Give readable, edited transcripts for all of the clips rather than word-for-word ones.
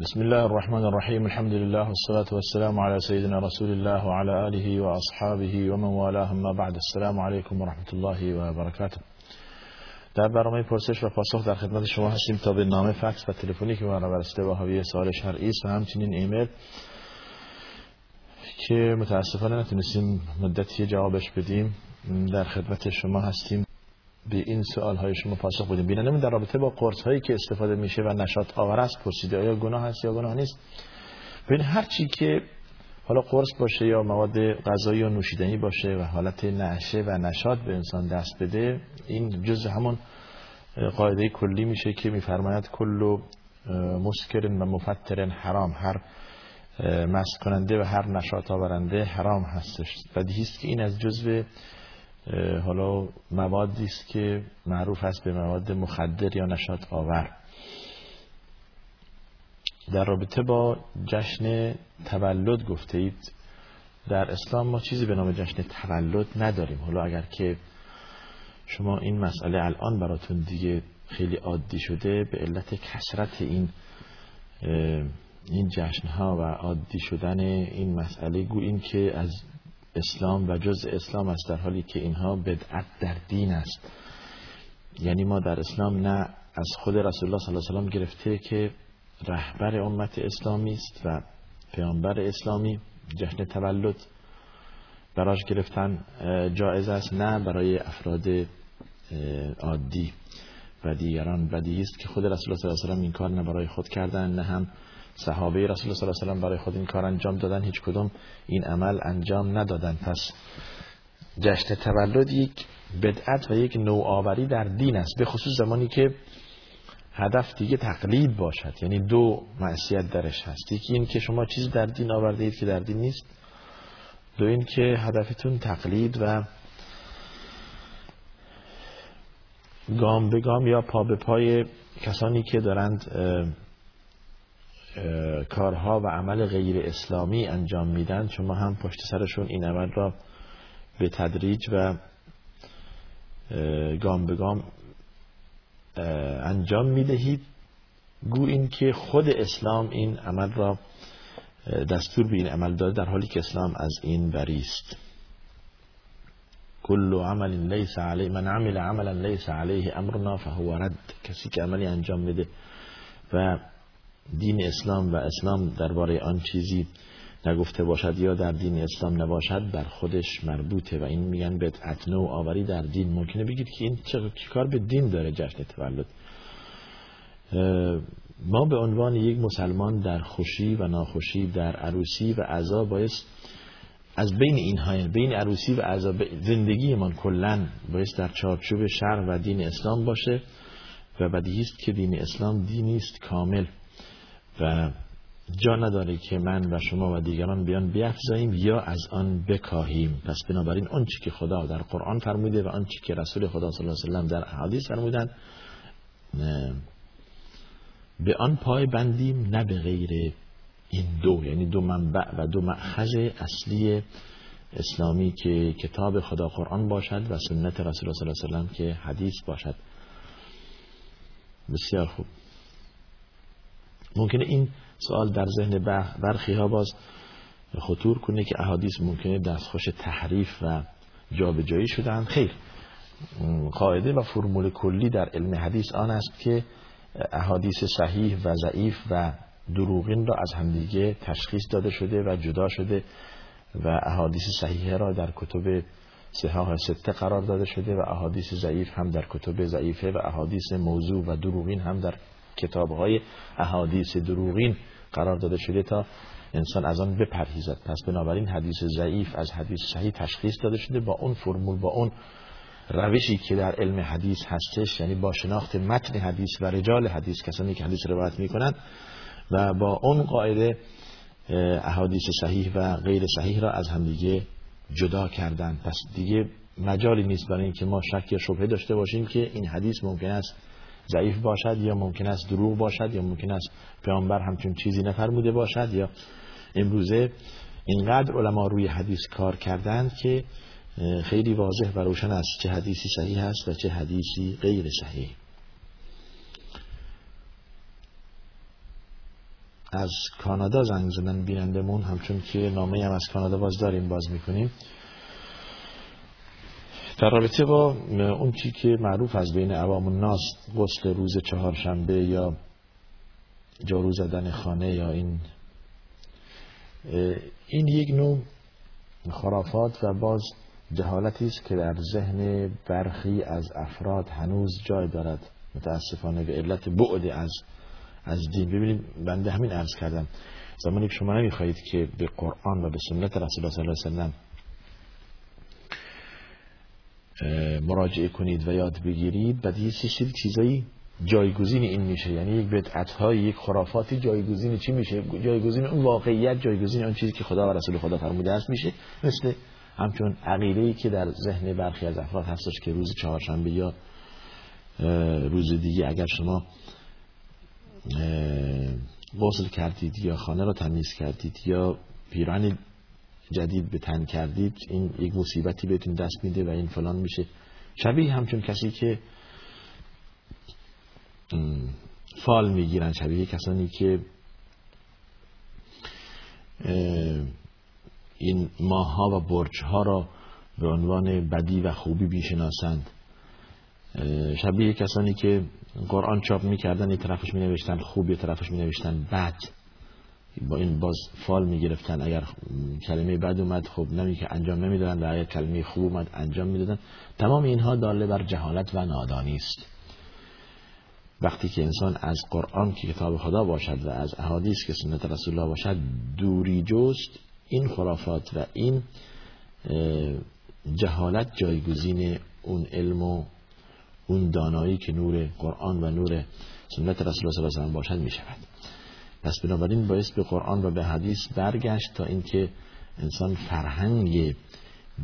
بسم الله الرحمن الرحيم. الحمد لله والصلاة والسلام على سيدنا رسول الله وعلى آله وأصحابه ومن والاهم. ما بعد. السلام عليكم ورحمة الله وبركاته. در برنامه پرسش و پاسخ در خدمت شما هستیم تا به نام فکس و تلفنی که برابر است و حوی سوال شرعی است و همچنین ایمیل که متاسفانه نتونستیم مدتی جوابش بدیم. در خدمت شما هستیم به این سوال‌های شما پاسخ بدیم. بیننده‌مون در رابطه با قرص‌هایی که استفاده میشه و نشاط آور است پرسیده آیا گناه هست یا گناه نیست. ببین هر چی که حالا قرص باشه یا مواد غذایی یا نوشیدنی باشه و حالت نشه و نشاط به انسان دست بده، این جزء همون قاعده کلی میشه که میفرماید کل مسکر و مفتر حرام، هر مست کننده و هر نشاط آورنده حرام هستش. بدیهی است که این از جزء حالا موادی است که معروف است به مواد مخدر یا نشاط آور. در رابطه با جشن تولد گفته اید، در اسلام ما چیزی به نام جشن تولد نداریم. حالا اگر که شما این مسئله الان براتون دیگه خیلی عادی شده به علت کثرت این جشن ها و عادی شدن این مسئله، گوییم که از اسلام و جزء اسلام است، در حالی که اینها بدعت در دین است. یعنی ما در اسلام نه از خود رسول الله صلی الله علیه و آله گرفته که رهبر امت اسلامی است و پیامبر اسلامی، جشن تولد براش گرفتن جایز است، نه برای افراد عادی و دیگران. بدیهی است که خود رسول الله صلی الله علیه و آله این کار نه برای خود کردن، نه هم صحابه رسول الله صلی الله علیه و آله برای خود این کار انجام دادن، هیچ کدوم این عمل انجام ندادن. پس جشن تولد یک بدعت و یک نوآوری در دین است، به خصوص زمانی که هدف دیگه تقلید باشد. یعنی دو معصیت درش هست، یکی این که شما چیزی در دین آورده اید که در دین نیست، دو این که هدفتون تقلید و گام به گام یا پا به پای کسانی که دارند کارها و عمل غیر اسلامی انجام میدن، شما هم پشت سرشون این عمل را به تدریج و گام به گام انجام میدهید، گو این که خود اسلام این عمل را دستور به این عمل داده، در حالی که اسلام از این بری است. کل عمل لیس علیه من عمل عملا لیس علیه امرنا فهو رد. کسی که عملی انجام میده و دین اسلام و اسلام درباره آن چیزی نگفته باشد یا در دین اسلام نباشد بر خودش مربوطه و این میگن بدعت، نوآوری در دین. ممکنه بگید که این چه کار به دین داره جشن تولد؟ ما به عنوان یک مسلمان در خوشی و ناخوشی، در عروسی و عزا، بایست از بین اینها، بین عروسی و عزا، زندگیمان کلا بایست در چارچوب شرع و دین اسلام باشه و بدیهی است که دین اسلام دینی است کامل و جا نداره که من و شما و دیگران بیان بیفزاییم یا از آن بکاهیم. پس بنابراین اون چی که خدا در قرآن فرموده و اون چی که رسول خدا صلی الله علیه و آله در احادیث فرمودن، به آن پای بندیم، نه به غیر این دو. یعنی دو منبع و دو مأخذ اصلی اسلامی که کتاب خدا قرآن باشد و سنت رسول الله صلی الله علیه و آله که حدیث باشد. بسیار خوب. ممکنه این سوال در ذهن برخی ها باز خطور کنه که احادیث ممکنه دستخوش تحریف و جابجایی شدن. خیر، قاعده و فرمول کلی در علم حدیث آن است که احادیث صحیح و ضعیف و دروغین را از همدیگه تشخیص داده شده و جدا شده و احادیث صحیحه را در کتب صحاح سته قرار داده شده و احادیث ضعیف هم در کتب ضعیفه و احادیث موضوع و دروغین هم در کتاب‌های احادیث دروغین قرار داده شده تا انسان از آن بپرهیزد. پس بنابراین حدیث ضعیف از حدیث صحیح تشخیص داده شده با اون فرمول، با اون روشی که در علم حدیث هستش، یعنی با شناخت متن حدیث و رجال حدیث، کسانی که حدیث روایت می‌کنند، و با اون قاعده احادیث صحیح و غیر صحیح را از همدیگه جدا کردن. پس دیگه مجالی نیست برای اینکه ما شک یا شبهه داشته باشیم که این حدیث ممکن است ضعیف باشد یا ممکن است دروغ باشد یا ممکن است پیامبر همچون چیزی نفرموده باشد. یا امروزه اینقدر علما روی حدیث کار کردند که خیلی واضح و روشن است چه حدیثی صحیح است و چه حدیثی غیر صحیح. از کانادا زنگ زدن بینندمون، همچون که نامه هم از کانادا باز داریم، باز میکنیم در رابطه با اون چی که معروف از بین عوام الناس غسل روز چهارشنبه یا جارو زدن خانه یا این یک نوع خرافات و باز جهالتی است که در ذهن برخی از افراد هنوز جای دارد، متاسفانه به علت بعد از دین. ببینید بنده همین عرض کردم، زمانی که شما نمیخواهید که به قرآن و به سنت رسول الله صلی الله علیه و سلم مراجعه کنید و یاد بگیرید، بعد یه سری چیزایی جایگزین این میشه، یعنی یک بدعت‌های، یک خرافاتی جایگزین چی میشه؟ جایگزین اون واقعیت، جایگزین اون چیزی که خدا و رسول خدا فرموده است میشه، مثل همچون عقیده‌ای که در ذهن برخی از افراد هستش که روز چهارشنبه یا روز دیگه اگر شما غسل کردید یا خانه را تمیز کردید یا پیراهن جدید به تن کردید، این یک مصیبتی بهتون دست میده و این فلان میشه. شبیه همچون کسی که فال میگیرن، شبیه کسانی که این ماها و برجها را به عنوان بدی و خوبی بیشناسند، شبیه کسانی که قرآن چاپ میکردن یک طرفش مینوشتن خوب یک طرفش مینوشتن بد، با این باز فال میگرفتن، اگر کلمه بد اومد خب انجام نمیدادن و اگر کلمه خوب اومد انجام میدادن. تمام اینها داله بر جهالت و نادانی است. وقتی که انسان از قرآن که کتاب خدا باشد و از احادیث که سنت رسول الله باشد دوری جست، این خرافات و این جهالت جایگزین اون علم و اون دانایی که نور قرآن و نور سنت رسول الله صلی الله علیه و آله باشد می شود. پس بنابراین باعث به قرآن و به حدیث برگشت تا اینکه انسان فرهنگ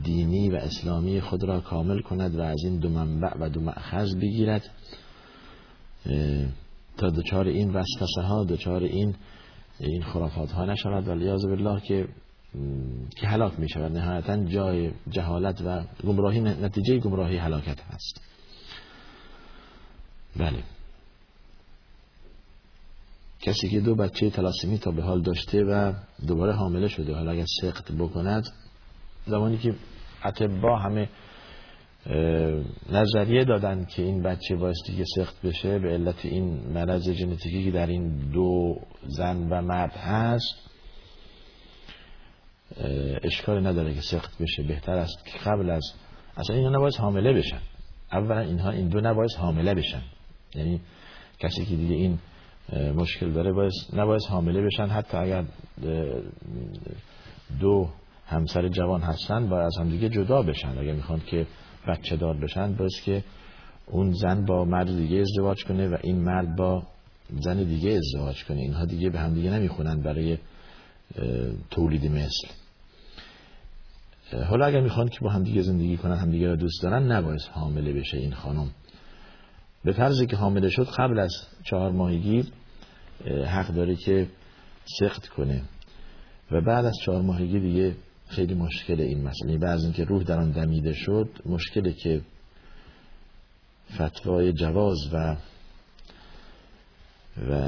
دینی و اسلامی خود را کامل کند و از این دو منبع و دو مأخذ بگیرد تا دچار این وسوسه ها، دچار این خرافات ها نشود و عیاذ بالله که هلاک می شود. نهایتا جای جهالت و گمراهی، نتیجه گمراهی هلاکت است. بله، کسی که 2 بچه تلاسمی تا به حال داشته و دوباره حامله شده، حالا اگر سقط بکند، زمانی که اطباء همه نظریه دادن که این بچه بایستی که سقط بشه به علت این مرض ژنتیکی که در این 2 زن و مرد هست، اشکال نداره که سقط بشه، بهتر است که قبل از اصلا اینا نباید حامله بشن. اولا اینها این 2 نباید حامله بشن، یعنی کسی که دیگه این مشکل داره نباید حامله بشن، حتی اگر 2 همسر جوان هستن باید از هم دیگه جدا بشن. اگر میخوان که بچه دار بشن باید که اون زن با مرد دیگه ازدواج کنه و این مرد با زن دیگه ازدواج کنه، اینها دیگه به هم دیگه نمیخونن برای تولید مثل. حالا اگر میخوان که با هم دیگه زندگی کنن، هم دیگه را دوست دارن، نباید حامله بشه این خانم. به فرضی که حامله شد، قبل از 4 ماهگی حق داره که سقط کنه و بعد از 4 ماهگی دیگه خیلی مشکل این مسئله، بعضی اینکه روح در آن دمیده شد، مشکلی که فتوای جواز و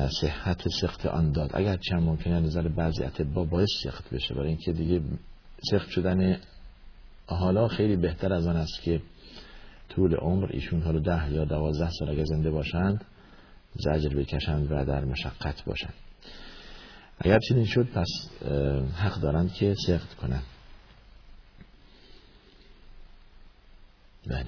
صحت سقط آن داد. اگر چند ممکنه نظر بعضی اطباء باید سقط بشه، برای اینکه دیگه سقط شدن حالا خیلی بهتر از آن است که طول عمر ایشون حالا 10 یا 12 سال اگر زنده باشند زجر بکشند و در مشقت باشند. اگر چنین شد پس حق دارند که سقط کنند. بله،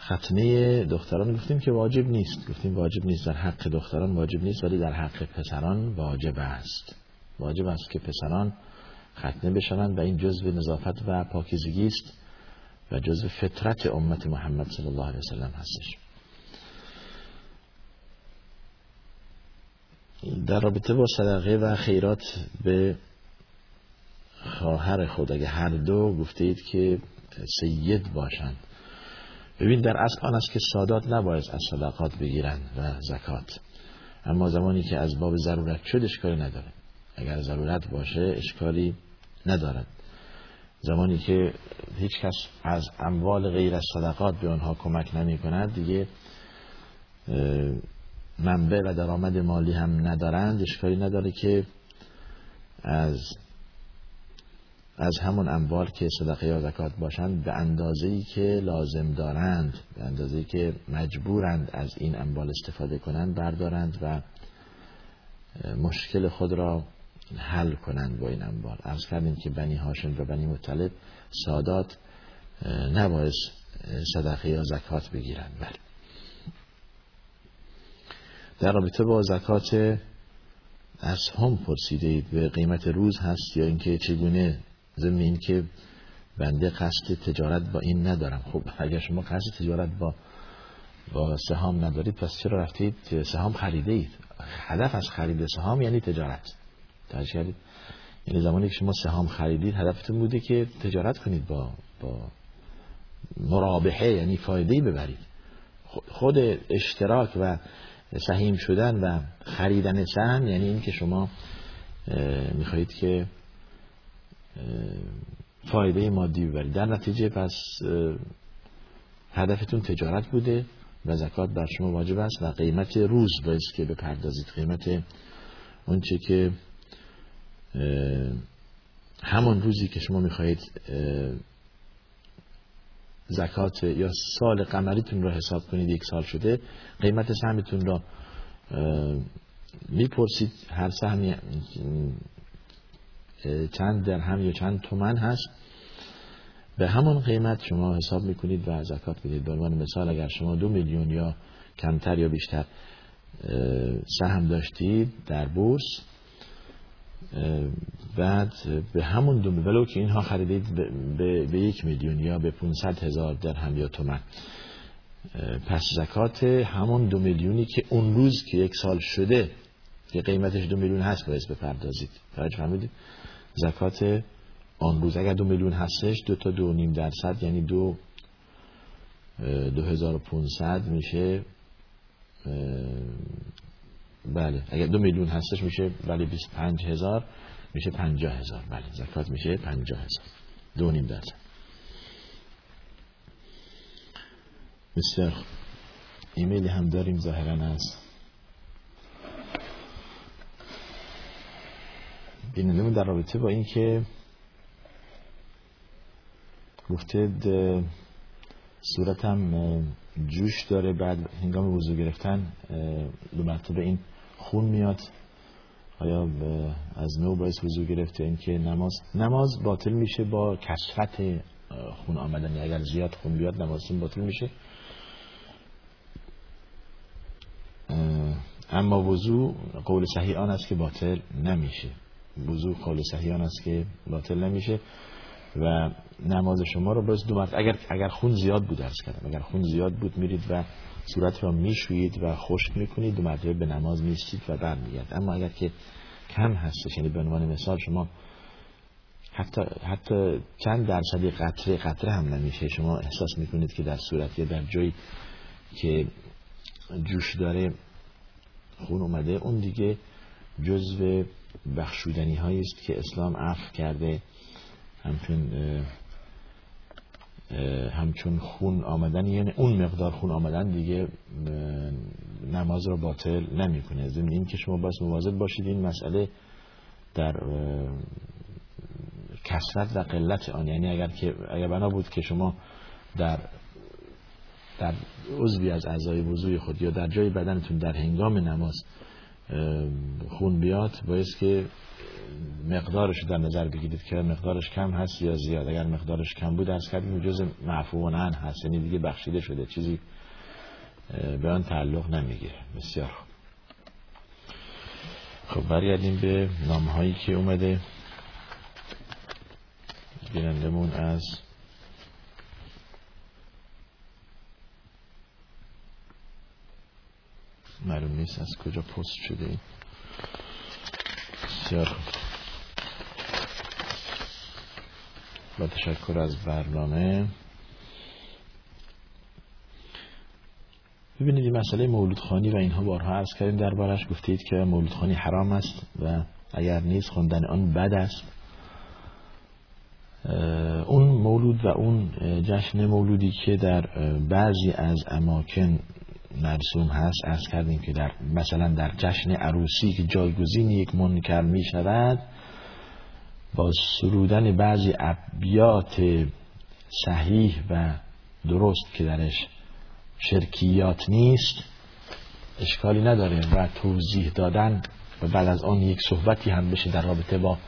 ختنه دختران گفتیم که واجب نیست، گفتیم واجب نیست، در حق دختران واجب نیست، ولی در حق پسران واجب است. واجب است که پسران ختنه بشوند و این جزء نظافت و پاکیزگی است و جزء فطرت امت محمد صلی الله علیه و سلم هستش. در رابطه با صدقه و خیرات به خواهر خود، اگه هر دو گفته اید که سید باشند، ببین در اصل آن است که سادات نباید از صدقات بگیرند و زکات، اما زمانی که از باب ضرورت شد اشکالی نداره، اگر ضرورت باشه اشکالی ندارد. زمانی که هیچ کس از اموال غیر از صدقات به آنها کمک نمی کند دیگه منبع و درآمد مالی هم ندارند، اشکالی نداره که از همون اموال که صدقه یا زکات باشند به اندازه‌ای که لازم دارند، به اندازه‌ای که مجبورند از این اموال استفاده کنند بردارند و مشکل خود را حل کنند با این اموال. عرض کردیم که بنی هاشم و بنی مطلب سادات نباید صدقه یا زکات بگیرند. بله. در رابطه با زکات اسهم پرسیده اید، به قیمت روز هست یا اینکه چگونه؟ ضمن این که بنده قصد تجارت با این ندارم. خب اگر شما قصد تجارت با سهام ندارید پس چرا رفتید سهام خریده اید؟ هدف از خرید سهام یعنی تجارت. توجه کردید؟ یعنی زمانی که شما سهام خریدید هدفتون بوده که تجارت کنید، با مرابحه، یعنی فایده‌ای ببرید. خود اشتراک و سهیم شدن و خریدن سهم یعنی این که شما میخواهید که فایده مادی ببرید. در نتیجه پس هدفتون تجارت بوده و زکات بر شما واجب است و قیمت روز باید که بپردازید، قیمت اون چه که همون روزی که شما میخواهید زکات یا سال قمریتون رو حساب کنید، یک سال شده قیمت سهمتون رو میپرسید، هر سهمی چند درهم یا چند تومن هست، به همون قیمت شما حساب میکنید و زکات میدید. به عنوان مثال اگر شما 2 میلیون یا کمتر یا بیشتر سهم داشتید در بورس، بعد به همون دومه ولو که اینها خریدید به 1 میلیون یا به 500,000 درهم یا تومن، پس زکات همون 2 میلیونی که اون روز که یک سال شده که قیمتش 2 میلیون هست باید بپردازید. توجه فهمیدید؟ زکات آن روز اگر 2 میلیون هستش 2 تا 2.5% یعنی 2500 میشه. بله اگر 2 میلیون هستش میشه، بله 25,000 میشه 50,000. بله زکات میشه 50,000، 2.5%. بسیار ایمیل هم داریم ظاهرا هست. بینندمون در رابطه با این که گفته صورتم جوش داره، بعد هنگام وضو گرفتن دو مرتبه این خون میاد، آیا از نو باید وضو گرفته؟ این که نماز باطل میشه با کثرت خون آمدن، اگر زیاد خون بیاد نمازتون باطل میشه، اما وضو قول صحیح آن است که باطل نمیشه. وضو قول صحیح آن است که باطل نمیشه و نماز شما رو باز دو مرتبه، اگر خون زیاد بود، عرض کردم اگر خون زیاد بود میرید و صورت رو میشویید و خشک میکنید، دو مرتبه به نماز میشید و برمیگردید. اما اگر که کم هستش، یعنی به عنوان مثال شما حتی چند درصدی قطره هم نمیشه، شما احساس میکنید که در صورت یا در جایی که جوش داره خون اومده، اون دیگه جزو بخشودنی هایی است که اسلام عفو کرده. همچون خون آمدن یعنی اون مقدار خون آمدن دیگه نماز را باطل نمی کنه. ضمن این که شما باید مواظب باشید این مسئله در کثرت و قلت آن، یعنی اگر بنا بود که شما در عضوی از اعضای وضوی خود یا در جای بدنتون در هنگام نماز خون بیاد، باید که مقدارش در نظر بگیرید که مقدارش کم هست یا زیاد. اگر مقدارش کم بود عرض کردیم جزء معفون عنه هست، یعنی دیگه بخشیده شده، چیزی به آن تعلق نمیگیره. بسیار خب برگردیم به نامه‌هایی که اومده. بینندمون از معلوم نیست از کجا پست شده این. با تشکر از برنامه. ببینید این مسئله مولودخوانی و اینها بارها عرض کردیم دربارش، گفتید که مولودخوانی حرام است و اگر نیست خواندن آن بد است. اون مولود و اون جشن مولودی که در بعضی از اماکن مرسوم هست، عرض کردیم که در مثلا در جشن عروسی که جایگزین یک منکر می شود، با سرودن بعضی ابیات صحیح و درست که درش شرکیات نیست اشکالی نداره و توضیح دادن و بعد از آن یک صحبتی هم بشه در رابطه با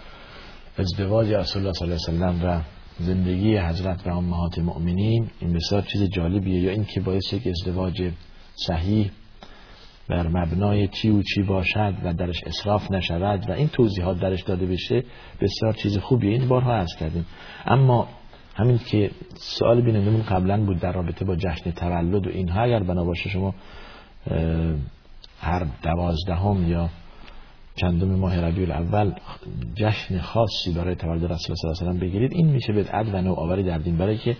ازدواج رسول الله صلی الله علیه و سلم و زندگی حضرت و امهات مؤمنین، این بسیار چیز جالبیه. یا این که باعث یک ازدواج صحیح بر مبنای چی و چی باشد و درش اسراف نشود و این توضیحات درش داده بشه بسیار چیز خوبیه. این بارها عرض کردیم. اما همین که سوال بینندمون قبلا بود در رابطه با جشن تولد و اینها، اگر بنا باشه شما هر 12 یا چندم ماه ربیع الاول جشن خاصی برای تولد رسول الله صلی الله علیه و آله بگیرید، این میشه بدعت و نوآوری در دین، برای که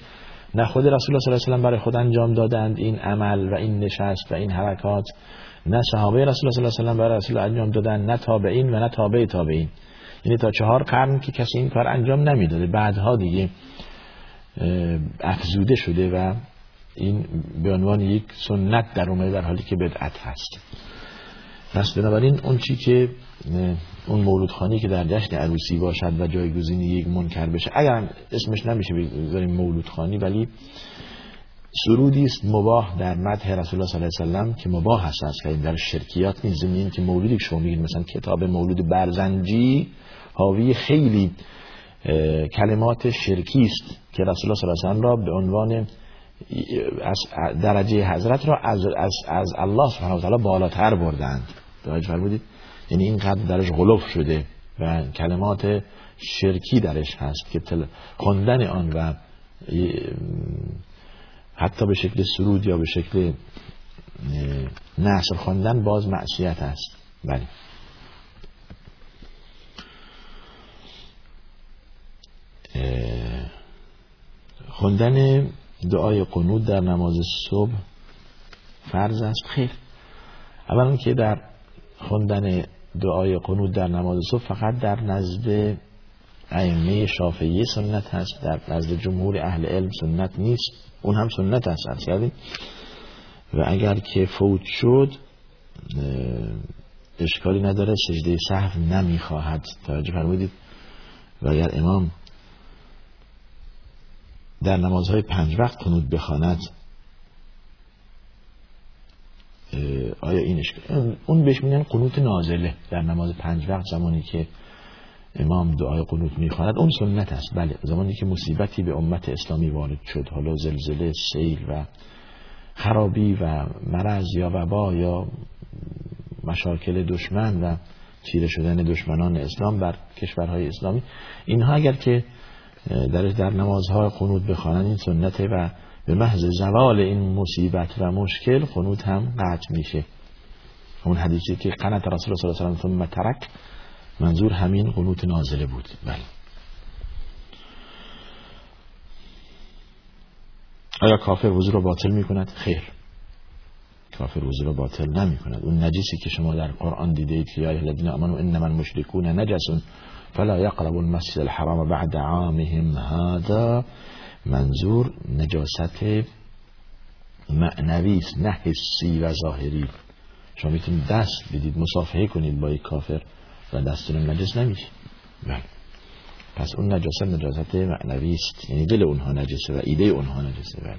نه خود رسول الله صلی الله علیه و آله برای خود انجام دادند این عمل و این نشست و این حرکات، نه صحابه رسول الله صلی الله علیه و آله برای رسول انجام دادند، نه تابعین و نه تابع تابعین. یعنی تا 4 قرن که کسی این کار انجام نمیداده، بعدها دیگه افزوده شده و این به عنوان یک سنت در اومده در حالی که بدعت هست. پس بنابراین اون چی که اون مولودخانی که در جشن عروسی باشد و جایگزین یک منکر بشه، اگر اسمش نمیشه بذاریم مولودخانی، ولی سرودی است مباح در مدح رسول الله صلی الله علیه و سلم که مباح هست، اصلا در شرکیات نیست. زمین که مولودی شما میگین مثلا کتاب مولود برزنجی حاوی خیلی کلمات شرکی است که رسول الله صلی الله علیه و سلم را به عنوان درجه حضرت را از الله سبحانه و تعالی بالاتر بردند. توجه فرمودید؟ یعنی اینقدر درش غلوف شده و کلمات شرکی درش هست که خواندن آن و حتی به شکل سرود یا به شکل نثر خواندن باز معصیت است. بله. خواندن دعای قنوت در نماز صبح فرض است؟ خیر. اولا که در خواندن دعای قنوت در نماز صبح فقط در نزد ائمه شافعی سنت هست، در نزد جمهور اهل علم سنت نیست. اون هم سنت است اصلا، و اگر که فوت شد اشکالی نداره، سجده سهو نمیخواهد. توجه فرمودید؟ و اگر امام در نمازهای 5 وقت قنوت بخواند آیا اینش اون بهش میگن قنوت نازله؟ در نماز 5 وقت زمانی که امام دعای قنوت میخواند اون سنت است. بله، زمانی که مصیبتی به امت اسلامی وارد شد، حالا زلزله، سیل و خرابی و مرض یا وبا یا مشاکل دشمن و چیره شدن دشمنان اسلام بر کشورهای اسلامی، اینها اگر که در نمازها قنوت بخوانند این سنته و به محض زوال این مصیبت و مشکل قنوت هم قطع میشه. اون حدیثی که قنوت رسول الله صلی الله علیه و آله ثم ترک، منظور همین قنوت نازله بود. بله. آیا کافر وضو را باطل میکند؟ خیر، کافر وضو را باطل نمیکند. اون نجسی که شما در قرآن دیدید که یا ایها الذین آمنوا انما المشركون نجس فلا يقربوا المسجد الحرام بعد عامهم هذا، منظور نجاست معنوی است، نه حسی و ظاهری. شما میتونید دست بدید مصافحه کنید با یک کافر و دستتون نجس نمیشه. بله. پس اون نجاست نجاست معنوی است، یعنی دل اونها نجسه و ایده اونها نجسه. بله.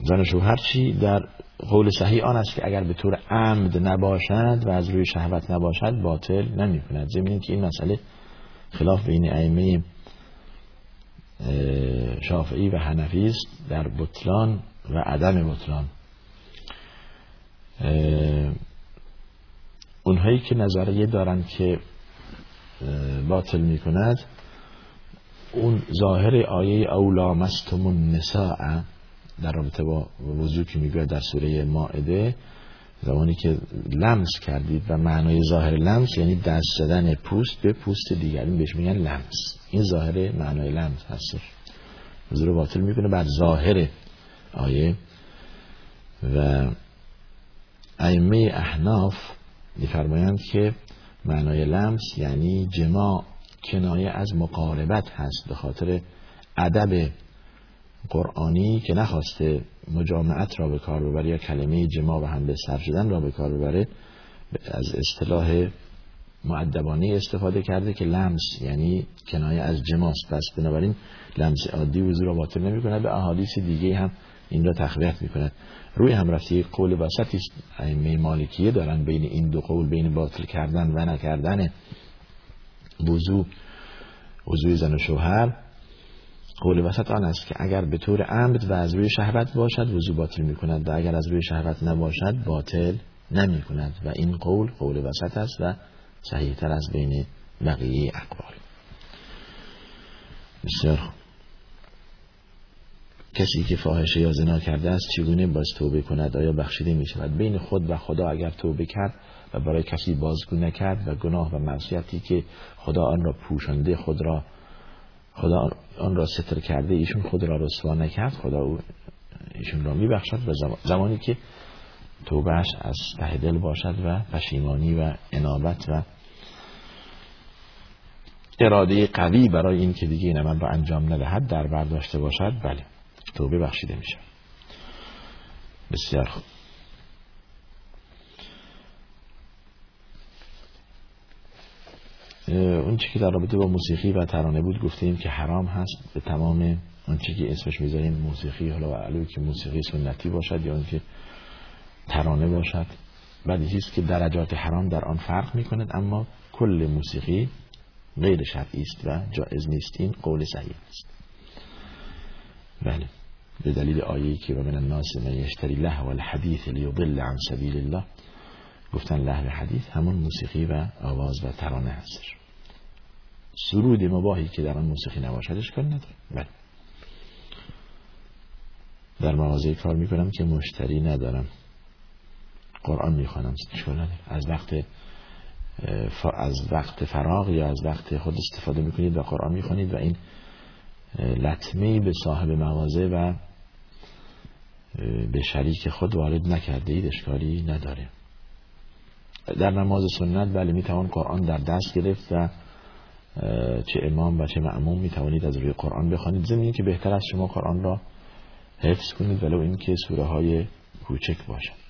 زن و شوهر چی؟ در قول صحیح آن است که اگر به طور عمد نباشد و از روی شهوت نباشد باطل نمی‌کند. ضمن که این مسئله خلاف بین ائمه شافعی و حنفی است در بطلان و عدم بطلان. اونهایی که نظریه دارند که باطل می‌کند، اون ظاهر آیه اولا مستم النساء در رابطه با وضو که میگوید در سوره مائده، زمانی که لمس کردید و معنای ظاهر لمس یعنی دست زدن پوست به پوست دیگری بهش میگن لمس، این ظاهر معنای لمس هستش، وضو رو باطل میکنه بر ظاهر آیه. و ائمه احناف میفرمایند که معنای لمس یعنی جماع، کنایه از مقاربت هست به خاطر ادب قرآنی که نخواسته مجامعت را به کار ببره یا کلمه جماع و حمله سر شدن را به کار ببره، از اصطلاح مؤدبانه استفاده کرده که لمس یعنی کنایه از جماست. پس بنابراین لمس عادی وضو را باطل نمی کند، به احادیث دیگه هم این را تقویت می کند. روی هم رفتی قول وسطی ائمه مالکیه دارن بین این دو قول، بین باطل کردن و نکردن وضوی زن و شوهر. قول وسط آن است که اگر به طور عمد و از روی شهوت باشد وضو باطل می کند و اگر از روی شهوت نباشد باطل نمی کند و این قول وسط است و صحیح تر از بین بقیه اقوال. بسیار خوب. کسی که فاحشه یا زنا کرده است چگونه باز توبه کند؟ آیا بخشیده می شود؟ بین خود و خدا اگر توبه کرد و برای کسی بازگو نکرد و گناه و معصیتی که خدا آن را پوشانده، خدا آن را ستر کرده، ایشون خود را رسوا نکرد، خدا ایشون را می بخشد و زمانی که توبهش از ته دل باشد و پشیمانی و انابت و اراده قوی برای این که دیگه این عمل را انجام ندهد در برداشته باشد، بله توبه بخشیده میشه. بسیار خوب. اون چیزی که در رابطه با موسیقی و ترانه بود گفتیم که حرام هست به تمام اون چیزی که اسمش میذاریم موسیقی، حالا علو که موسیقی سنتی باشد یا اینکه ترانه باشد، بعد هیچ که درجات حرام در آن فرق می‌کند، اما کل موسیقی غیر شرعی است و جایز نیست. این قول صحیح است. بله، به دلیل آیه‌ای که و من الناس من یشتری لهو الحدیث لیضل عن سبیل الله، گفتن لهو حدیث همون موسیقی و آواز و ترانه است. سرود مباحی که در آن موسیقی نباشد اشکال نداره. بله، در مغازه کار می‌کنم که مشتری ندارم، قرآن میخوانم، از وقت فراغ یا از وقت خود استفاده میکنید و قرآن میخوانید و این لطمه به صاحب مغازه و به شریک خود وارد نکرده اید، اشکالی نداره. در نماز سنت بله میتوان قرآن در دست گرفت و چه امام و چه معموم میتوانید از روی قرآن بخوانید، ضمن که بهتر است شما قرآن را حفظ کنید ولو اینکه سوره های کوچک باشد.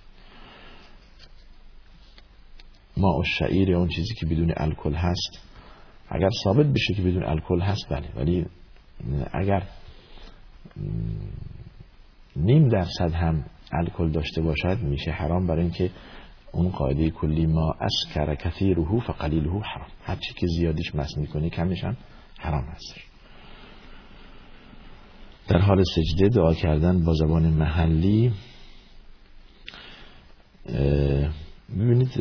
ما و شعیر یا اون چیزی که بدون الکل هست، اگر ثابت بشه که بدون الکل هست بله، ولی اگر 0.5% هم الکل داشته باشد میشه حرام، برای اینکه اون قاعده کلی ما اسکر کثیره فقلیله حرام، هر چی که زیادیش مسنون کنه کمش هم حرام هست. در حال سجده دعا کردن با زبان محلی، ببینید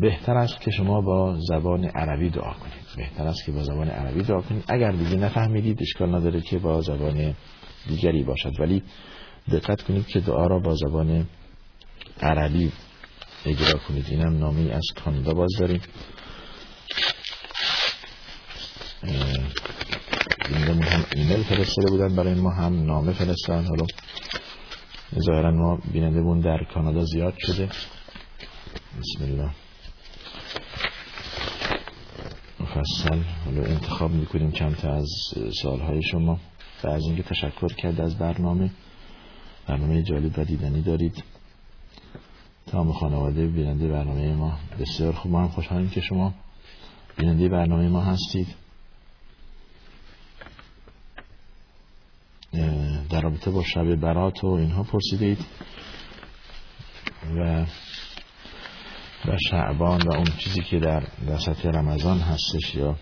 بهتر است که شما با زبان عربی دعا کنید، بهتر است که با زبان عربی دعا کنید. اگر دیگه نفهمیدید اشکال نداره که با زبان دیگری باشد، ولی دقت کنید که دعا را با زبان عربی اجرا کنید. اینم نامی از کانادا باز داریم، اینمون هم ایمیل فرستاده بودن برای ما، هم نامه فرستادن. حالا ظاهرا ما بیننده بون در کانادا زیاد شده. بسم الله مفصل انتخاب میکنیم چند تا از سوالهای شما و از اینکه تشکر کرد از برنامه جالب و دیدنی دارید. تمام خانواده بیننده برنامه ما، بسیار خوب، ما هم خوشحالیم که شما بیننده برنامه ما هستید. در رابطه با شب برات و اینها پرسیدید و شعبان و اون چیزی که در وسط رمضان هستش. یا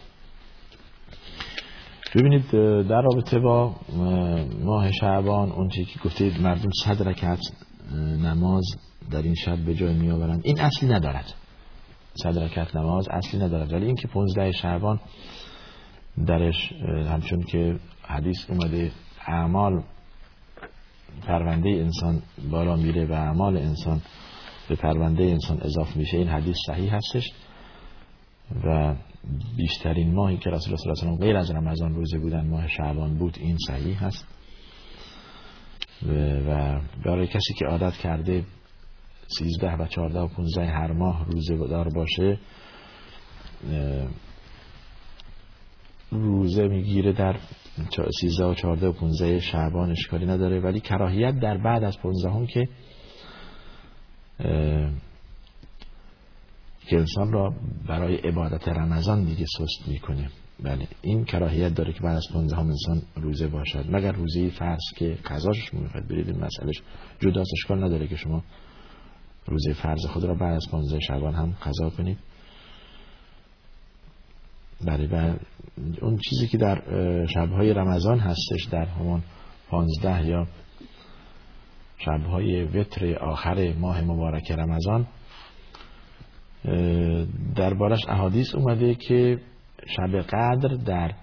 ببینید در رابطه با ماه شعبان اون چیزی که گفتید مردم 100 رکعت نماز در این شب به جای می آورند، این اصلی ندارد. 100 رکعت نماز اصلی ندارد، ولی این که 15 شعبان درش همچون که حدیث اومده اعمال پرونده انسان بالا میره و اعمال انسان به پرونده انسان اضافه میشه، این حدیث صحیح هستش و بیشترین ماهی که رسول الله صلی الله علیه و آله غیر از رمضان روزه بودن ماه شعبان بود، این صحیح هست. و برای کسی که عادت کرده 13 و 14 و 15 هر ماه روزه دار باشه، روزه میگیره در 13 و 14 و 15 شعبان اشکالی نداره، ولی کراهیت در بعد از 15 که انسان را برای عبادت رمضان دیگه سست میکنه، بله این کراهیت داره که بعد از 15 انسان روزه باشد، مگر روزه فرض که قضاش میخواد برید، این مسئلهش جداست، اشکال نداره که شما روزه فرض خود را بعد از 15 شعبان هم قضا کنید. بله و اون چیزی که در شبهای رمضان هستش در همان 15 یا شبهای وتر آخر ماه مبارک رمضان، دربارش احادیث اومده که شب قدر در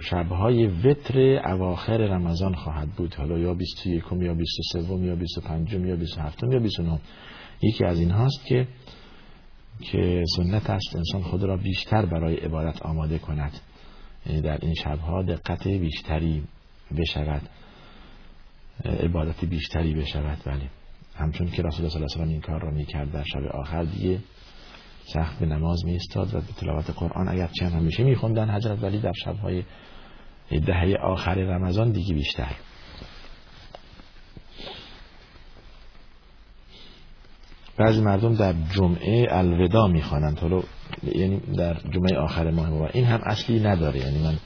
شبهای وتر اواخر رمضان خواهد بود، حالا یا 21 یا 23 یا 25 یا 27 یا 29، یکی از این هاست که سنت است انسان خود را بیشتر برای عبادت آماده کند، یعنی در این شبها دقت بیشتری بشود، عبادت بیشتری بشود. ولی همچون که رسول الله صلی الله علیه و آله این کار را می‌کرد در شب آخر، دیگه سخت به نماز می‌ایستاد و به تلاوت قرآن، اگرچه همیشه می‌خوندن حضرت، ولی در شب‌های دهه آخر رمضان دیگه بیشتر. بعضی مردم در جمعه الوداع می‌خوانند، حالا یعنی در جمعه آخر ماه مبارک، این هم اصلی نداره، یعنی من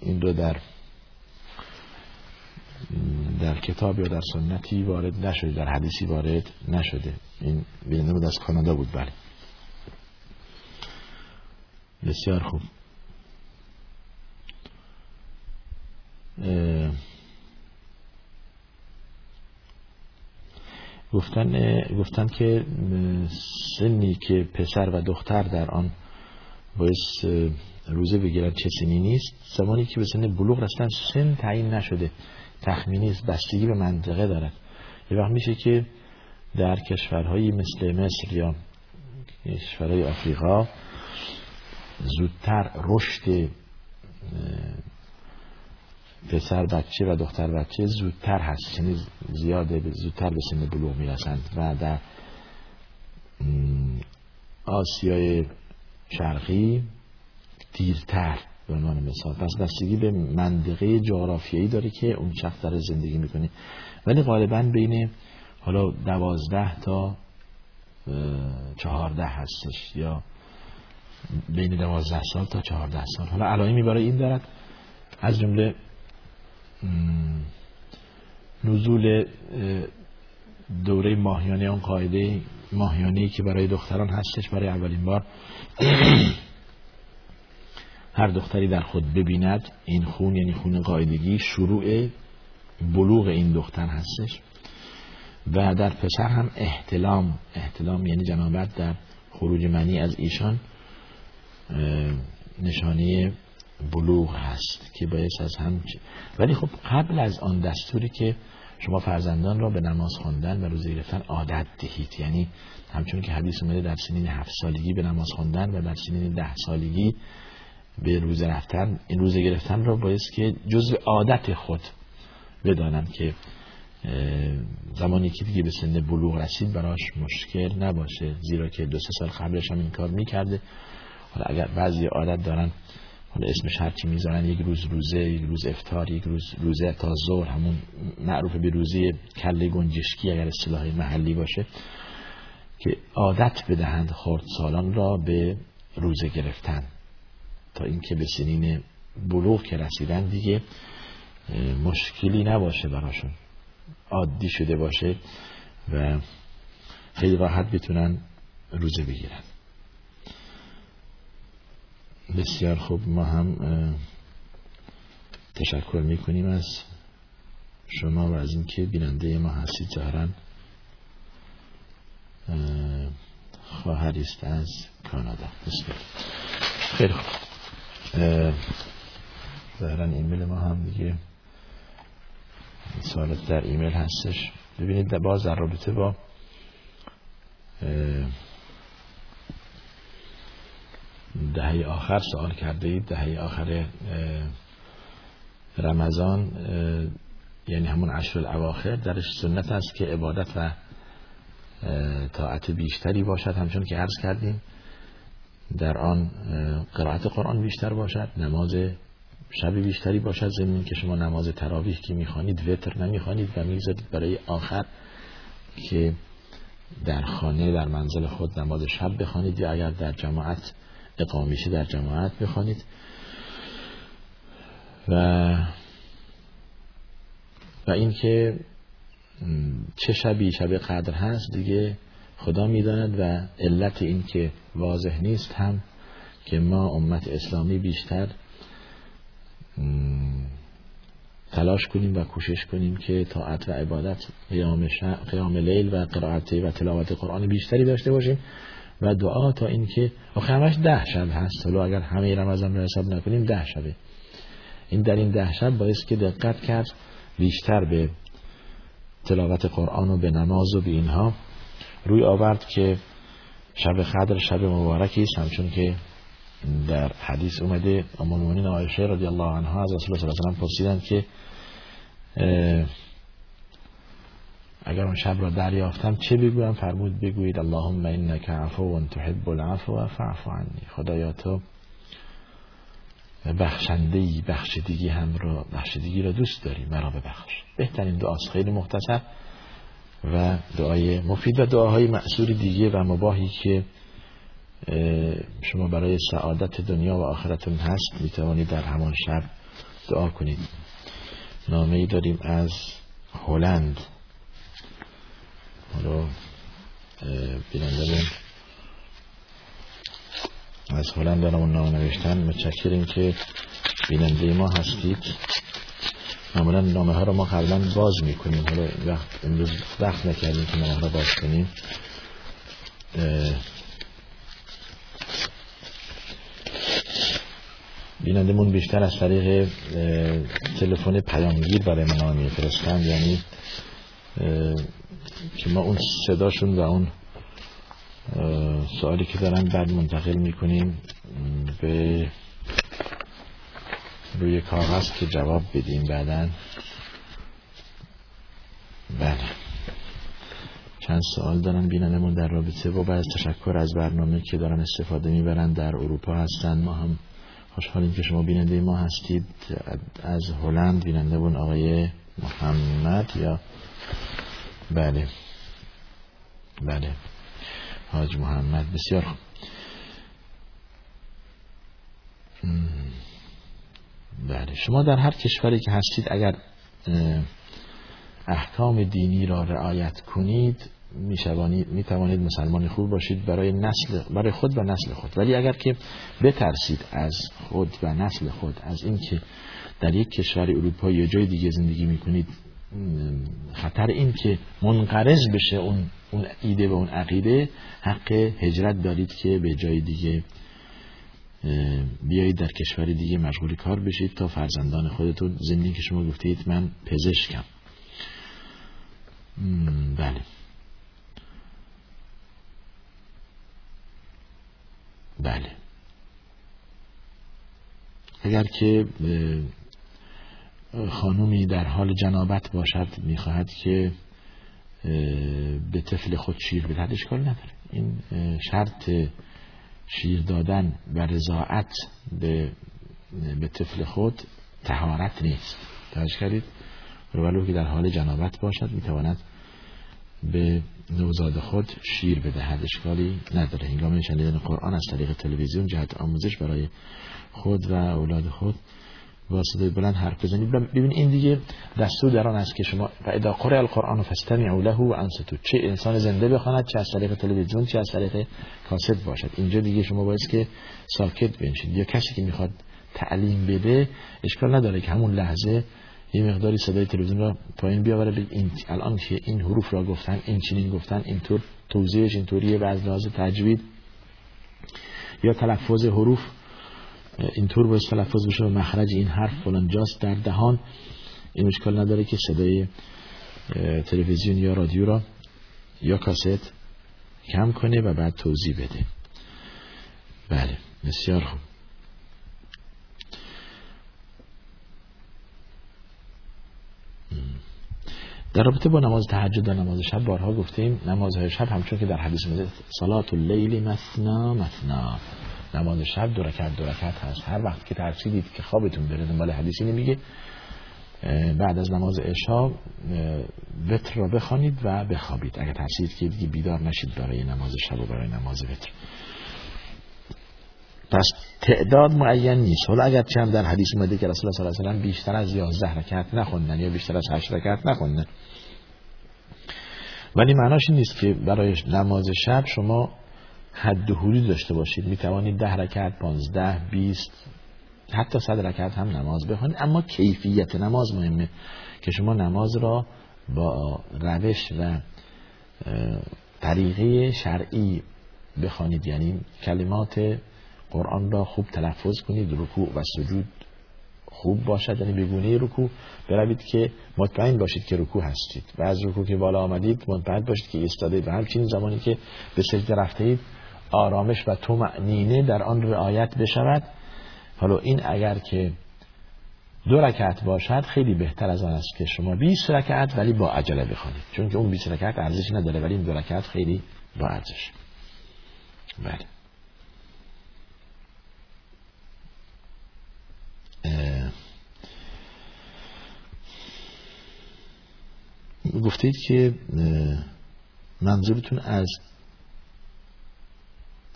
این رو در کتاب یا در سنتی وارد نشده، در حدیثی وارد نشده. این بیننده بود از کانادا بود. بله بسیار خوب. گفتن که سنی که پسر و دختر در آن باعث روزه بگیرن چه سنی نیست، زمانی که به سن بلوغ رسیدن سن تعیین نشده، تخمینی است، بستگی به منطقه دارد. یه وقت میشه که در کشورهایی مثل مصر یا کشورهای آفریقا زودتر رشد پسر بچه و دختر بچه زودتر هست، یعنی زیاده، زودتر به سن بلوغ میرسند، و در آسیای شرقی دیرتر به عنوان مثال. پس بستگی به منطقه جغرافیایی داره که اون شخص داره زندگی میکنه، ولی غالبا بین حالا 12 تا 14 هستش، یا بین 12 سال تا 14 سال. حالا علائمی برای این دارد، از جمله نزول دوره ماهیانه، اون قاعده ماهیانه‌ای که برای دختران هستش، برای اولین بار هر دختری در خود ببیند این خون، یعنی خون قاعدگی شروع بلوغ این دختر هستش. و در پسر هم احتلام یعنی جنابت در خروج منی از ایشان نشانه بلوغ هست که باید از هم. ولی خب قبل از آن دستوری که شما فرزندان را به نماز خواندن و روزه گرفتن عادت دهید، یعنی همچون که حدیث اومده در سنین 7 سالگی به نماز خواندن و در سنین 10 سالگی به روزه رفتن، این روزه گرفتن را باید که جزء عادت خود بدانم، که زمانی که دیگه به سن بلوغ رسید براش مشکل نباشه، زیرا که 2-3 سال قبلش هم این کار میکرده. حالا اگر بعضی عادت دارن، حالا اسمش هرچی میذارن، یک روز روزه، یک روز افطار، یک روز روزه تا ظهر، همون معروف به روزه کله گنجشکی اگر اصطلاح محلی باشه، که عادت بدهند خردسالان را به روزه گرفتن، تا اینکه به سنین بلوغ که رسیدن دیگه مشکلی نباشه براشون، عادی شده باشه و خیلی راحت بتونن روزه بگیرن. بسیار خوب، ما هم تشکر میکنیم از شما و از اینکه بیننده ما هستید. ظاهراً خواهری است از کانادا. بسیار خیلی خوب، ظاهراً ایمیل ما هم دیگه سوالت در ایمیل هستش. ببینید باز در رابطه با دهه آخر سوال کرده اید، دهه آخر رمضان یعنی همون عشر الاواخر، درش سنت است که عبادت و طاعت بیشتری باشد، همچون که عرض کردیم در آن قرائت قرآن بیشتر باشد، نماز شب بیشتری باشد، ضمن که شما نماز تراویح که میخوانید وتر نمیخوانید و میگذارید برای آخر که در خانه در منزل خود نماز شب بخوانید، یا اگر در جماعت اقامه شه در جماعت بخوانید. و این که چه شبی شب قدر هست دیگه خدا میداند. و علت این که واضح نیست هم که ما امت اسلامی بیشتر تلاش کنیم و کوشش کنیم که طاعت و عبادت، قیام لیل و قرائت و تلاوت قرآن بیشتری داشته باشیم و دعا، تا این که آخه همش 10 شب هست، حالا اگر همه رمضان رو حساب نکنیم 10 شبه. این در این 10 شب باعث که دقت کرد بیشتر به تلاوت قرآن و به نماز و به اینها روی آورد که شب قدر شب مبارکی است، همچون که در حدیث اومده ام المؤمنین عایشه رضی الله عنها از رسول الله صلی الله علیه و آله پرسیدند که اگر اون شب را دریافتم چه بگویم؟ فرمود بگویید اللهم انک عفو تحب العفو فاعف عنی، خدایا تو بخشنده‌ای بخشیدگی را دوست داری، مرا ببخش. بهترین دعاست، خیلی مختصر و دعای مفید. و دعاهای مأثور دیگه و مباحی که شما برای سعادت دنیا و آخرتون هست میتوانید در همان شب دعا کنید. نامه‌ای داریم از هلند، حالا بینندمون از هلند برامون نامه نوشتن، متشکریم که بیننده ما هستید. معمولا نامه ها رو ما قبلا باز میکنیم، حالا امروز وقت نکردیم که نامه ها رو باز کنیم. بینندمون بیشتر از طریق تلفن پیامگیر برای ما نامه میفرستن، یعنی که ما اون صداشون و اون سوالی که دارن بعد منتقل میکنیم به روی کاغذ که جواب بدیم بعداً. بله چند سوال دارن بینندمون در رابطه با بعض. تشکر از برنامه که دارن استفاده میبرن، در اروپا هستن. ما هم خوشحالیم که شما بیننده ما هستید از هلند. بینندمون آقای محمد یا بله حاج محمد، بسیار خوب. بله شما در هر کشوری که هستید اگر احکام دینی را رعایت کنید می توانید مسلمان خوب باشید برای خود و نسل خود. ولی اگر که بترسید از خود و نسل خود، از این که در یک کشور اروپایی یا جای دیگه زندگی میکنید، خطر این که منقرض بشه اون ایده و اون عقیده، حق هجرت دارید که به جای دیگه بیایید، در کشور دیگه مشغول کار بشید تا فرزندان خودتون، زمین که شما گفتید من پزشکم. بله اگر که خانومی در حال جنابت باشد میخواهد که به طفل خود شیر بدهد، اشکال نداره. این شرط شیر دادن و رضاعت به طفل خود طهارت نیست، توجه کردید؟ ولو که در حال جنابت باشد میتواند به نوزاد خود شیر بدهد، اشکالی نداره. هنگام شنیدن قرآن از طریق تلویزیون جهت آموزش برای خود و اولاد خود با صدای بلند حرف بزنید. ببین این دیگه دستور در آن است که شما و اذا قرئ القرآن فاستمعوا له وانصتوا، چه انسان زنده بخواند، چه از طریق تلویزیون، چه از طریق کاست باشد، اینجا دیگه شما باید که ساکت بنشید. یا کسی که میخواد تعلیم بده اشکال نداره که همون لحظه یه مقداری صدای تلویزیون را پایین بیاوره، این الان که این حروف را گفتن، این چنین گفتن، اینطور توضیحش اینطوریه، و از لحاظ تجوید یا تلفظ حروف اینطور باید تلفظ بشه، مخرج این حرف فلان جاست در دهان، این اشکال نداره که صدای تلویزیون یا رادیو را یا کاست کم کنه و بعد توضیح بده. بله بسیار خوب. در رابطه با نماز تهجد و نماز شب بارها گفتیم، نمازهای شب همچون که در حدیث میاد صلات اللیل مثنا مثنا، نماز شب دو رکعت هست. هر وقت که ترسیدید که خوابتون بره، دنبال حدیثی نمیگه بعد از نماز عشا وتر رو بخوانید و بخوابید، اگر ترسیدید که دیگه بیدار نشید برای نماز شب و برای نماز وتر. پس تعداد معین نیست. حالا اگر چند در حدیث اومده که رسول الله صلی الله علیه و سلم بیشتر از 11 رکعت نخوندن یا بیشتر از 8 رکعت نخوندن، ولی معناش این نیست که برای نماز شب شما حد و حدود داشته باشید. می توانید 10 رکعت، 15، 20 حتی 100 رکعت هم نماز بخونید، اما کیفیت نماز مهمه که شما نماز را با روش و طریقه شرعی بخونید، یعنی کلمات قرآن را خوب تلفظ کنید، رکوع و سجود خوب باشد، یعنی بگونه رکوع بروید که مطمئن باشید که رکوع هستید و از رکوع که بالا آمدید مطمئن باشید که ایستادید و همچنین زمانی که به سجده رفتید آرامش و طمأنینه در آن رعایت بشود. حالا این اگر که 2 رکعت باشد خیلی بهتر از آن است که شما 20 رکعت ولی با عجله بخوانید، چون که اون 20 رکعت ارزشی نداره ولی این 2 رکعت خیلی با ارزش. بله. گفتید که منظورتون از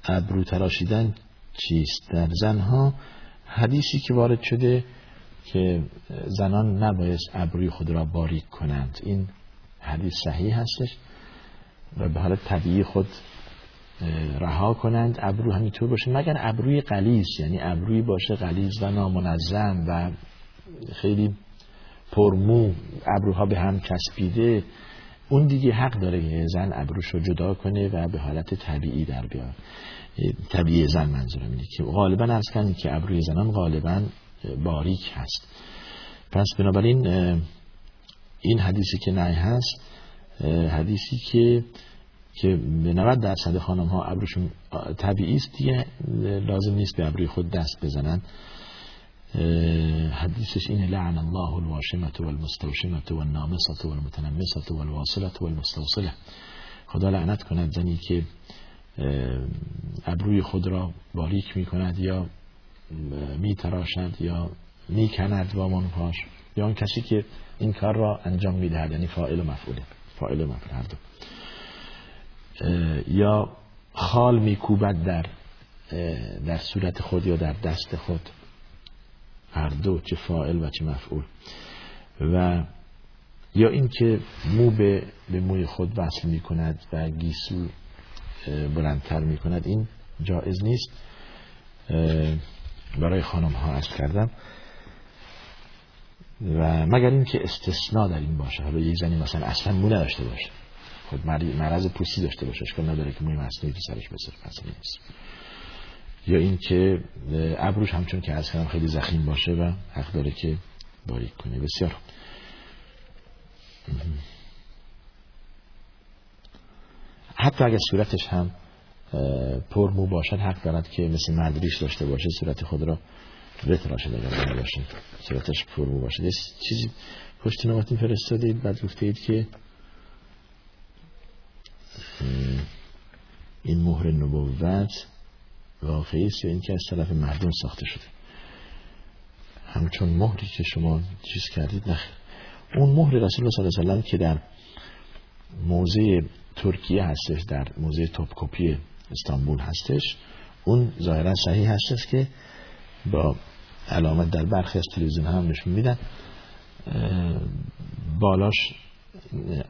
ابرو تراشیدن چیست؟ در زنها حدیثی که وارد شده که زنان نبایست ابروی خود را باریک کنند، این حدیث صحیح هستش و به حالت طبیعی خود رها کنند، ابرو همینطور باشه، مگر ابروی غلیظ، یعنی ابروی باشه غلیظ و نامنظم و خیلی پرمو، ابروها به هم چسبیده، اون دیگه حق داره که زن ابروشو جدا کنه و به حالت طبیعی در بیاره. طبیعی زن منظورم اینه که غالبا عرض کردن که ابروی زنان غالبا باریک هست. پس بنابراین این حدیثی که نهی هست حدیثی که به 90% خانم ها ابروشون طبیعی است، دیگه لازم نیست به ابروی خود دست بزنن. حدیثش اینه: لعن الله الواشمة والمستوشمة والنامصة والمتنمصة والواصلة والمستوصلة. خدا لعنت کند زنی که ابروی خود را باریک می کند یا می تراشد یا می کند با منفاش، یا اون کسی که این کار را انجام می دهد، یعنی فاعل و مفعول هر دو، یا خال می کوبد در صورت خود یا در دست خود، هر دو چه فاعل و چه مفعول، و یا این که مو به موی خود وصل می کند و گیسو بلندتر می کند، این جایز نیست. برای خانم ها عرض کردم، و مگر این که استثناء در این باشه، حالا یک زنی مثلا اصلا مو نداشته باشه، خود مرض پوستی داشته باشه، اشکال نداره که موی مصنوعی سرش بذاره، اصلا نیست. یا این که ابروش همچون که عرض کردم خیلی ضخیم باشه و حق داره که باریک کنه. بسیار. حتی اگه صورتش هم پرمو باشد حق دارد که مثل مدریش داشته باشه، صورت خود را بتراشد اگر نباشه صورتش پرمو باشه. یه چیزی پشت نامتون فرستادید، بعد گفتید که این مهر نبوت واقعی است یا این که از طرف مردم ساخته شده، همچون مهری که شما چیز کردید. نه، اون مهر رسول الله صلی الله علیه و سلم که در موزه ترکیه هستش، در موزه توپکپی استانبول هستش، اون ظاهرا صحیح هستش که با علامت در برخی از تلویزیون هم نشون میدن، بالاش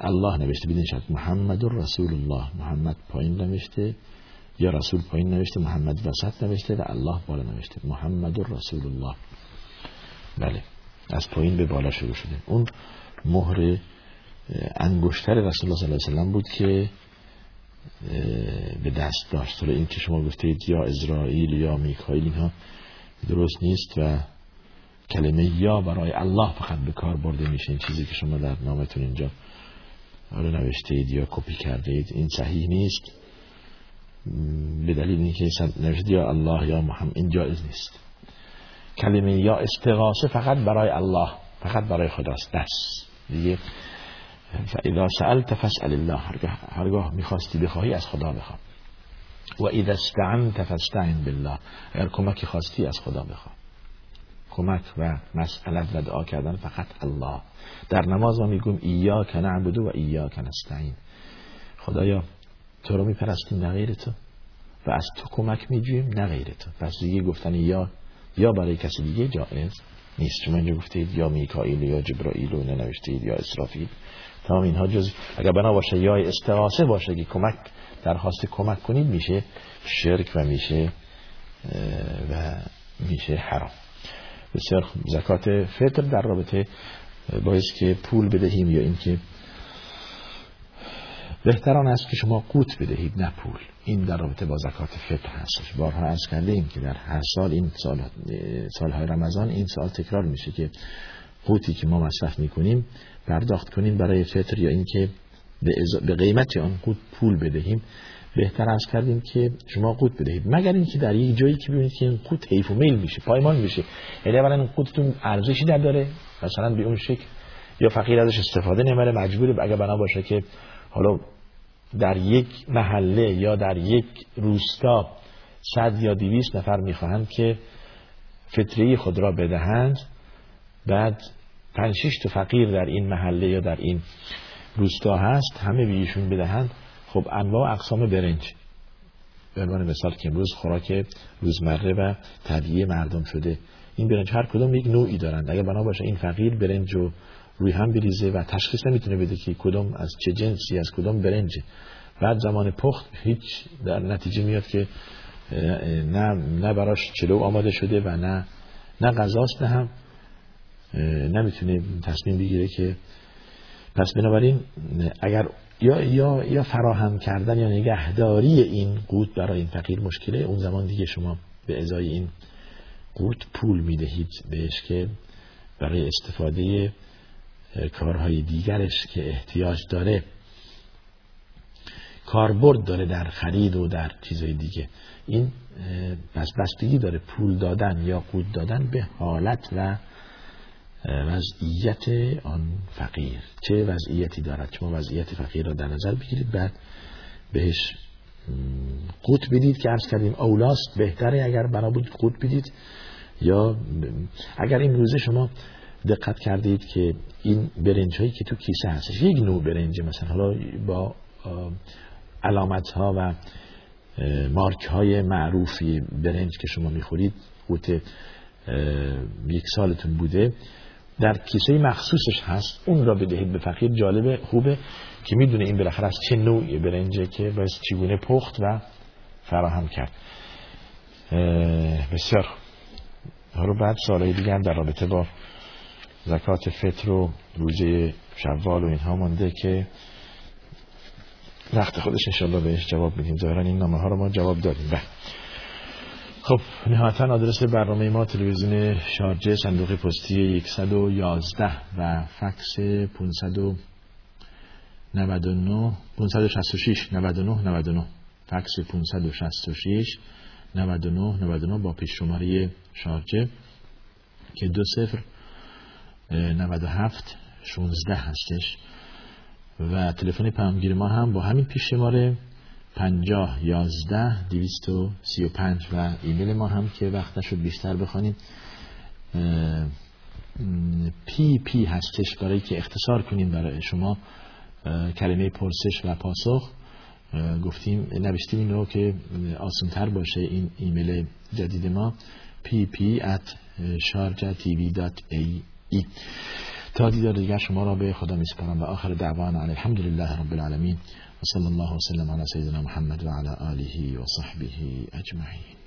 الله نوشته، ببینید شاید محمد رسول الله، محمد پایین نوشته یا رسول پایین نوشته، محمد وسط نوشته و الله بالا نوشته، محمد رسول الله. بله، از پایین به بالا شروع شده. اون مهر انگشتر رسول الله صلی الله علیه و سلم بود که به دست داشت. حالا این که شما گفتید یا اسرائیل یا میکائیل، اینها درست نیست و کلمه یا برای الله فقط به کار برده میشه. این چیزی که شما در نامتون اینجا نوشتید یا کپی کردید این صحیح نیست، به دلیل اینکه نوشته یا الله یا محمد، این جایز نیست. کلمه یا استغاثه فقط برای الله، فقط برای خداست، بس دیگه. فاذا سألت فاسأل الله، هرگاه میخواستی بخواهی از خدا بخواه. و اذا استعنت فاستعن بالله، اگر کمکی خواستی از خدا بخوا. کمک و مسئلت و دعا کردن فقط الله. در نماز ما میگویم ایاک نعبد و ایاک نستعین، خدایا تو رو میپرستیم نه غیر تو و از تو کمک میجوییم نه غیر تو. پس دیگه گفتن یا برای کسی دیگه جائز نیست، چون اینجا گفتید یا میکائیل یا جبرائیل و ننوشتید یا اسرافیل، تمام اینها جز اگر بنا باشه یا استعاذه باشه که کمک درخواست کمک کنید میشه شرک و میشه حرام. بسیار زکات فطر در رابطه باعث که پول بدهیم یا اینکه بهتر آن است که شما قوت بدهید نه پول، این در رابطه با زکات فطر هست. بارها عرض کردیم که در هر سال این سالهای رمضان این سال تکرار میشه که قوتی که ما مصرف میکنیم پرداخت کنیم برای فطر یا اینکه به قیمت آن قوت پول بدهیم. بهتر عرض کردیم که شما قوت بدهید، مگر اینکه در یک جایی که ببینید که این قوت حیف و میل میشه، پایمال میشه، یعنی اولا قوتتون ارزشی نداره مثلا به اون شکل یا فقیر ازش استفاده نمیره، مجبوره اگه بنا باشه که حالا در یک محله یا در یک روستا 100 یا 200 نفر میخواهند که فطریه خود را بدهند، بعد 5-6 تا فقیر در این محله یا در این روستا هست، همه بیشون بدهند. خب انواع اقسام برنج به عنوان مثال که امروز خوراک روزمره و طبیعی مردم شده، این برنج هر کدوم یک نوعی دارند، اگر بنا باشه این فقیر برنج رو روی هم بریزه و تشخیص نمیتونه بده که کدوم از چه جنسی از کدوم برنجه، بعد زمان پخت هیچ در نتیجه میاد که نه براش چلو آماده شده و نه غذاست، نه هم نمیتونه تصمیم بگیره که پس بنابراین اگر یا فراهم کردن یا نگهداری این قوت برای این فقیر مشکله، اون زمان دیگه شما به ازای این قوت پول میدهید بهش که برای استفاده کارهای دیگرش که احتیاج داره، کاربرد داره در خرید و در چیزهای دیگه. این بستگی داره پول دادن یا قوت دادن به حالت و وضعیت آن فقیر، چه وضعیتی دارد. شما وضعیت فقیر را در نظر بگیرید، بعد بهش قوت بدید که عرض کردیم اولاست، بهتره اگر بنا بود قوت بدید. یا اگر این روزه شما دقت کردید که این برنج هایی که تو کیسه هستش یک نوع برنج، مثلا حالا با علامت ها و مارک های معروفی برنج که شما میخورید قوت یک سالتون بوده در کیسه مخصوصش هست، اون را بدهید به فقیر. جالبه، خوبه که میدونه این بالاخره از چه نوعی برنجه که باز چگونه پخت و فراهم کرد. بسیار حالا بعد سالهای دیگه در رابطه با زکات فطر و روزه شوال و اینها مونده که وقت خودش انشالله بهش جواب میدیم. ظاهرا این نامه ها رو ما جواب دادیم. خب نهایتاً آدرس برنامه ما تلویزیون شارجه، صندوق پستی 111 و فکس 566 99 99 فکس 566 99 99 با پیش شماره شارجه که 2097 16 هستش و تلفن پیامگیر ما هم با همین پیش شماره 5011 235 و ایمیل ما هم که وقت نشد بیشتر بخونیم PP هستش برای که اختصار کنیم برای شما کلمه پرسش و پاسخ. گفتیم نوشتیم این رو که آسان‌تر باشه این ایمیل جدید ما pp@sharjatv.ae. تا دیدار دیگر شما را به خدا میسپارم و آخر دعوانا علی الحمدلله رب العالمین و صلی الله وسلم علی سیدنا محمد و علی آله و صحبه اجمعین.